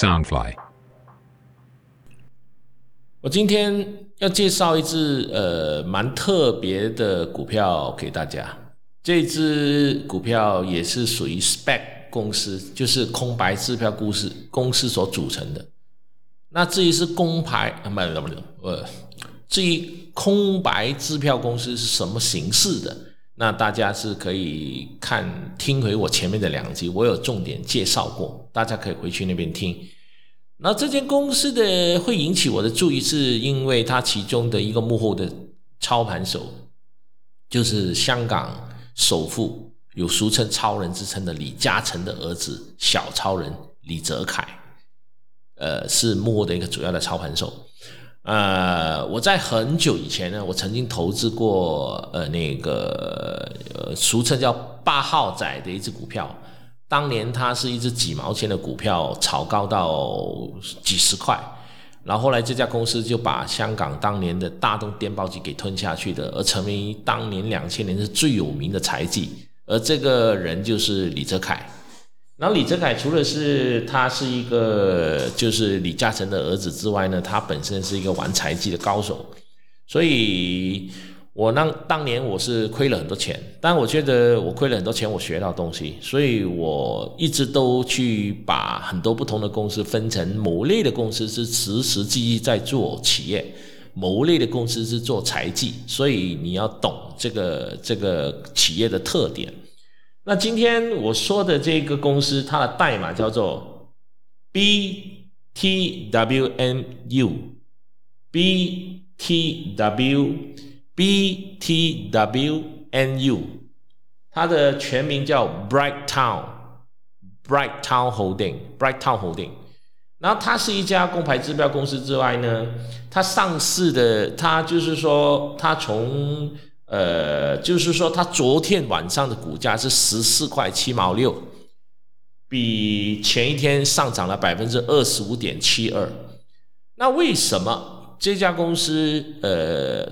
Soundfly。 我今天要介绍一只蛮特别的股票给大家。这只股票也是属于 SPAC 公司，就是空白支票公司所组成的。那至于是空白支票公司是什么形式的，那大家是可以听回我前面的2集，我有重点介绍过，大家可以回去那边听。那这间公司的会引起我的注意，是因为它其中的一个幕后的操盘手就是香港首富，有俗称超人之称的李嘉诚的儿子小超人李泽楷，是幕后的一个主要的操盘手。我在很久以前呢，我曾经投资过俗称叫8号仔的一只股票，当年它是一只几毛钱的股票，炒高到几十块，然后后来这家公司就把香港当年的大东电报局给吞下去的，而成为当年2000年是最有名的财季，而这个人就是李泽楷。然后李泽楷除了他是一个就是李嘉诚的儿子之外呢，他本身是一个玩财技的高手，所以当年我是亏了很多钱，但我觉得我亏了很多钱我学到东西，所以我一直都去把很多不同的公司分成某类的公司是实际在做企业，某类的公司是做财技，所以你要懂这个企业的特点。那今天我说的这个公司，它的代码叫做 BTWNU BTWNU， 它的全名叫 Bricktown Holding。 然后它是一家公牌支票公司之外呢，它上市的，它昨天晚上的股价是14块7毛6，比前一天上涨了 25.72%。 那为什么这家公司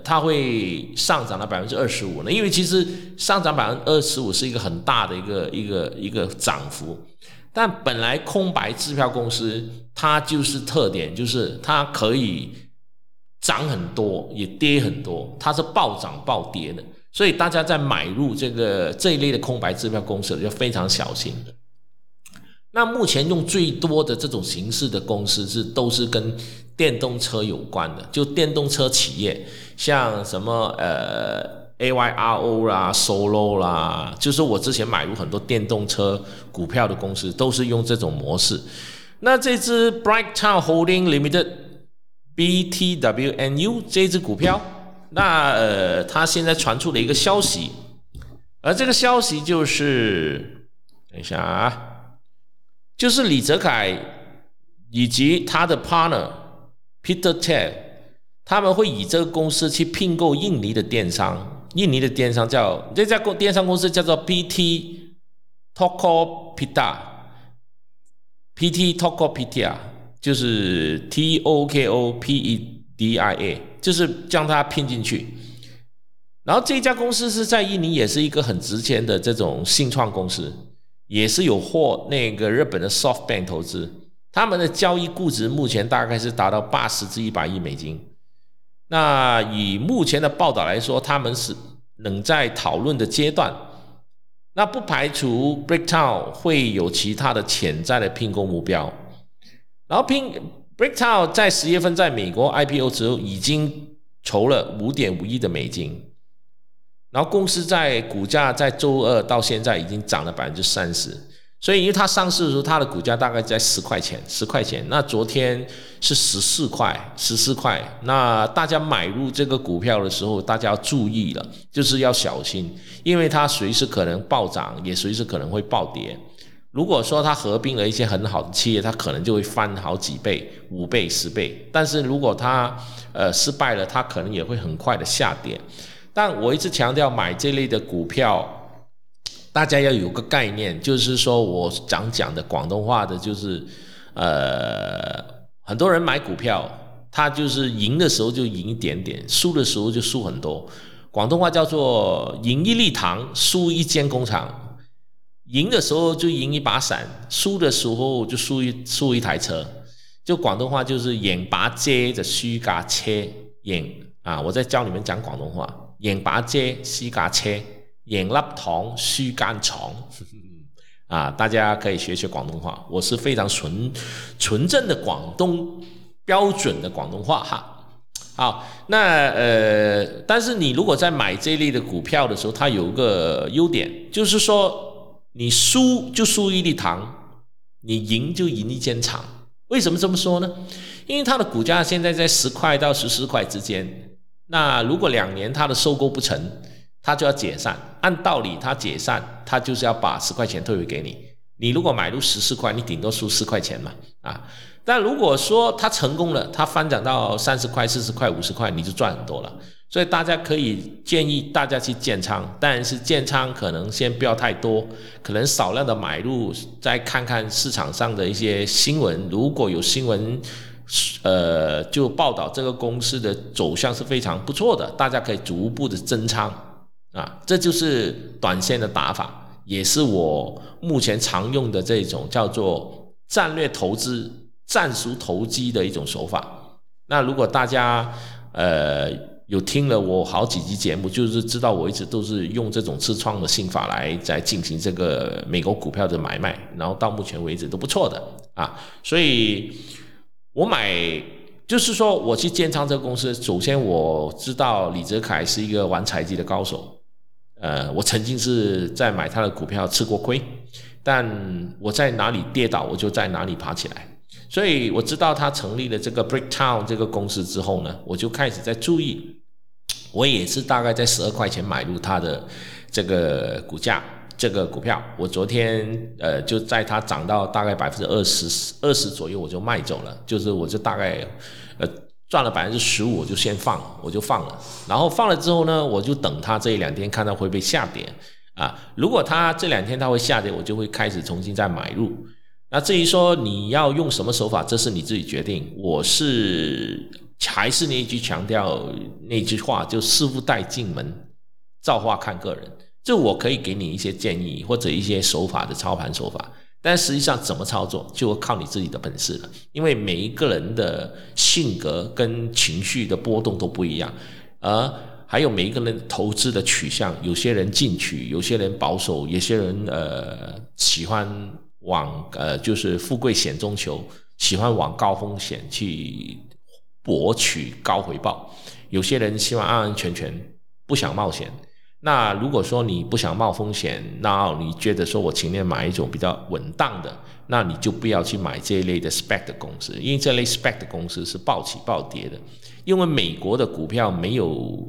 它会上涨了 25% 呢？因为其实上涨 25% 是一个很大的一个涨幅，但本来空白支票公司它就是特点，就是它可以涨很多也跌很多，它是暴涨暴跌的，所以大家在买入这一类的空白支票公司就非常小心的。那目前用最多的这种形式的公司都是跟电动车有关的，就电动车企业，像什么AYRO 啦 Solo 啦，就是我之前买入很多电动车股票的公司都是用这种模式。那这只 Bricktown Holding Limited BTWNU 这只股票，那它现在传出了一个消息，而这个消息就是就是李泽楷以及他的 partner Peter Thiel， 他们会以这个公司去并购印尼的电商这家电商公司叫做 PT Tokopedia， PT Tokopedia 就是 Tokopedia， 就是将它拼进去。然后这家公司是在印尼也是一个很值钱的这种新创公司，也是有获日本的 SoftBank 投资，他们的交易估值目前大概是达到80至100亿美金。那以目前的报道来说，他们是仍在讨论的阶段，那不排除 Bricktown 会有其他的潜在的并购目标。然后 Bricktown 在10月份在美国 IPO 之后已经筹了 5.5 亿的美金，然后公司在股价在周二到现在已经涨了 30%， 所以因为它上市的时候它的股价大概在10块钱，那昨天是14块，那大家买入这个股票的时候大家要注意了，就是要小心，因为它随时可能暴涨也随时可能会暴跌，如果说它合并了一些很好的企业，它可能就会翻好几倍，5倍10倍，但是如果它失败了，它可能也会很快的下跌。但我一直强调买这类的股票大家要有个概念，就是说我讲的广东话的就是很多人买股票他就是赢的时候就赢一点点，输的时候就输很多，广东话叫做赢一粒糖输一间工厂，赢的时候就赢一把伞，输的时候就输一台车。就广东话就是眼拔街的虚嘎切眼啊，我在教你们讲广东话，眼拔街虚嘎切眼粒糖虚干床啊，大家可以学学广东话，我是非常纯正的广东标准的广东话哈。好，那但是你如果在买这类的股票的时候，它有一个优点，就是说你输就输一粒糖，你赢就赢一间厂。为什么这么说呢？因为它的股价现在在10块到14块之间，那如果2年它的收购不成，它就要解散，按道理它解散它就是要把10块钱退回给你，你如果买入14块你顶多输4块钱嘛啊。但如果说它成功了，它翻涨到30块40块50块你就赚很多了，所以大家可以建议大家去建仓，但是建仓可能先不要太多，可能少量的买入，再看看市场上的一些新闻，如果有新闻就报道这个公司的走向是非常不错的，大家可以逐步的增仓啊，这就是短线的打法，也是我目前常用的这种叫做战略投资战术投机的一种手法。那如果大家有听了我好几集节目，就是知道我一直都是用这种自创的心法来进行这个美国股票的买卖，然后到目前为止都不错的啊。所以我买就是说我去建仓这个公司，首先我知道李泽楷是一个玩财技的高手，我曾经是在买他的股票吃过亏，但我在哪里跌倒我就在哪里爬起来，所以我知道他成立了这个 Bricktown 这个公司之后呢，我就开始在注意，我也是大概在12块钱买入他的这个股价这个股票，我昨天就在它涨到大概 20% 左右我就卖走了，就是我就大概赚了 15% 我就先放，然后放了之后呢，我就等它这2天看它会不会下跌啊，如果它这2天它会下跌我就会开始重新再买入。那至于说你要用什么手法，这是你自己决定，我是还是那句话就师傅带进门造化看个人，这我可以给你一些建议或者一些手法的操盘手法，但实际上怎么操作就靠你自己的本事了，因为每一个人的性格跟情绪的波动都不一样，还有每一个人投资的取向，有些人进取，有些人保守，有些人喜欢往就是富贵险中求，喜欢往高风险去博取高回报，有些人希望安安全全不想冒险。那如果说你不想冒风险，那你觉得说我情愿买一种比较稳当的，那你就不要去买这一类的 SPAC 的公司，因为这类 SPAC 的公司是暴起暴跌的，因为美国的股票没有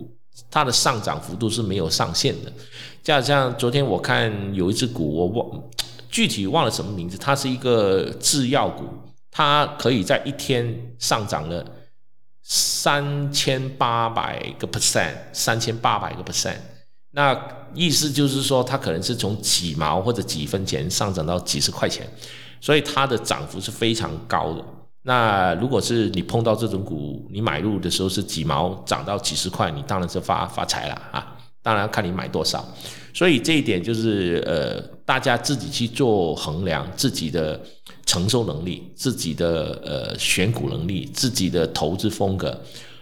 它的上涨幅度是没有上限的，就好像昨天我看有一只股我具体忘了什么名字，它是一个制药股，它可以在1天上涨了3800%，那意思就是说它可能是从几毛或者几分钱上涨到几十块钱，所以它的涨幅是非常高的。那如果是你碰到这种股，你买入的时候是几毛涨到几十块，你当然是发财了啊！当然看你买多少，所以这一点就是大家自己去做衡量，自己的承受能力，自己的选股能力，自己的投资风格。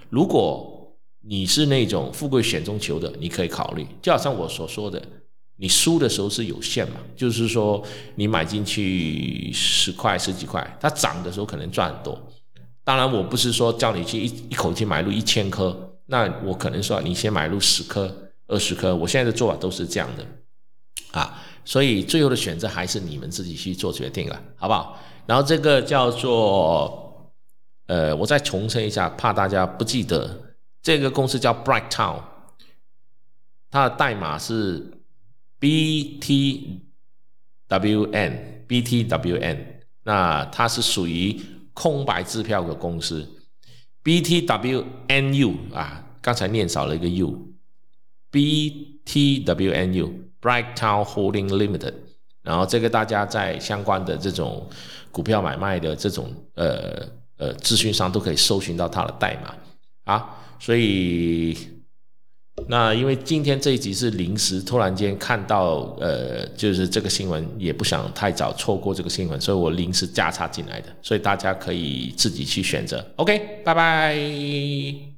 如果你是那种富贵险中求的，你可以考虑，就好像我所说的，你输的时候是有限嘛，就是说你买进去10块10几块，它涨的时候可能赚很多，当然我不是说叫你去一口气买入1000颗，那我可能说你先买入10颗20颗，我现在的做法都是这样的啊，所以最后的选择还是你们自己去做决定了，好不好？然后这个叫做我再重申一下，怕大家不记得，这个公司叫 Brighttown， 它的代码是 BTWN， 那它是属于空白支票的公司 BTWNU 啊，刚才念少了一个 U， BTWNU Brighttown Holding Limited， 然后这个大家在相关的这种股票买卖的这种资讯上都可以搜寻到它的代码啊，所以那因为今天这一集是临时突然间看到就是这个新闻，也不想太早错过这个新闻，所以我临时加插进来的，所以大家可以自己去选择。OK， 拜拜。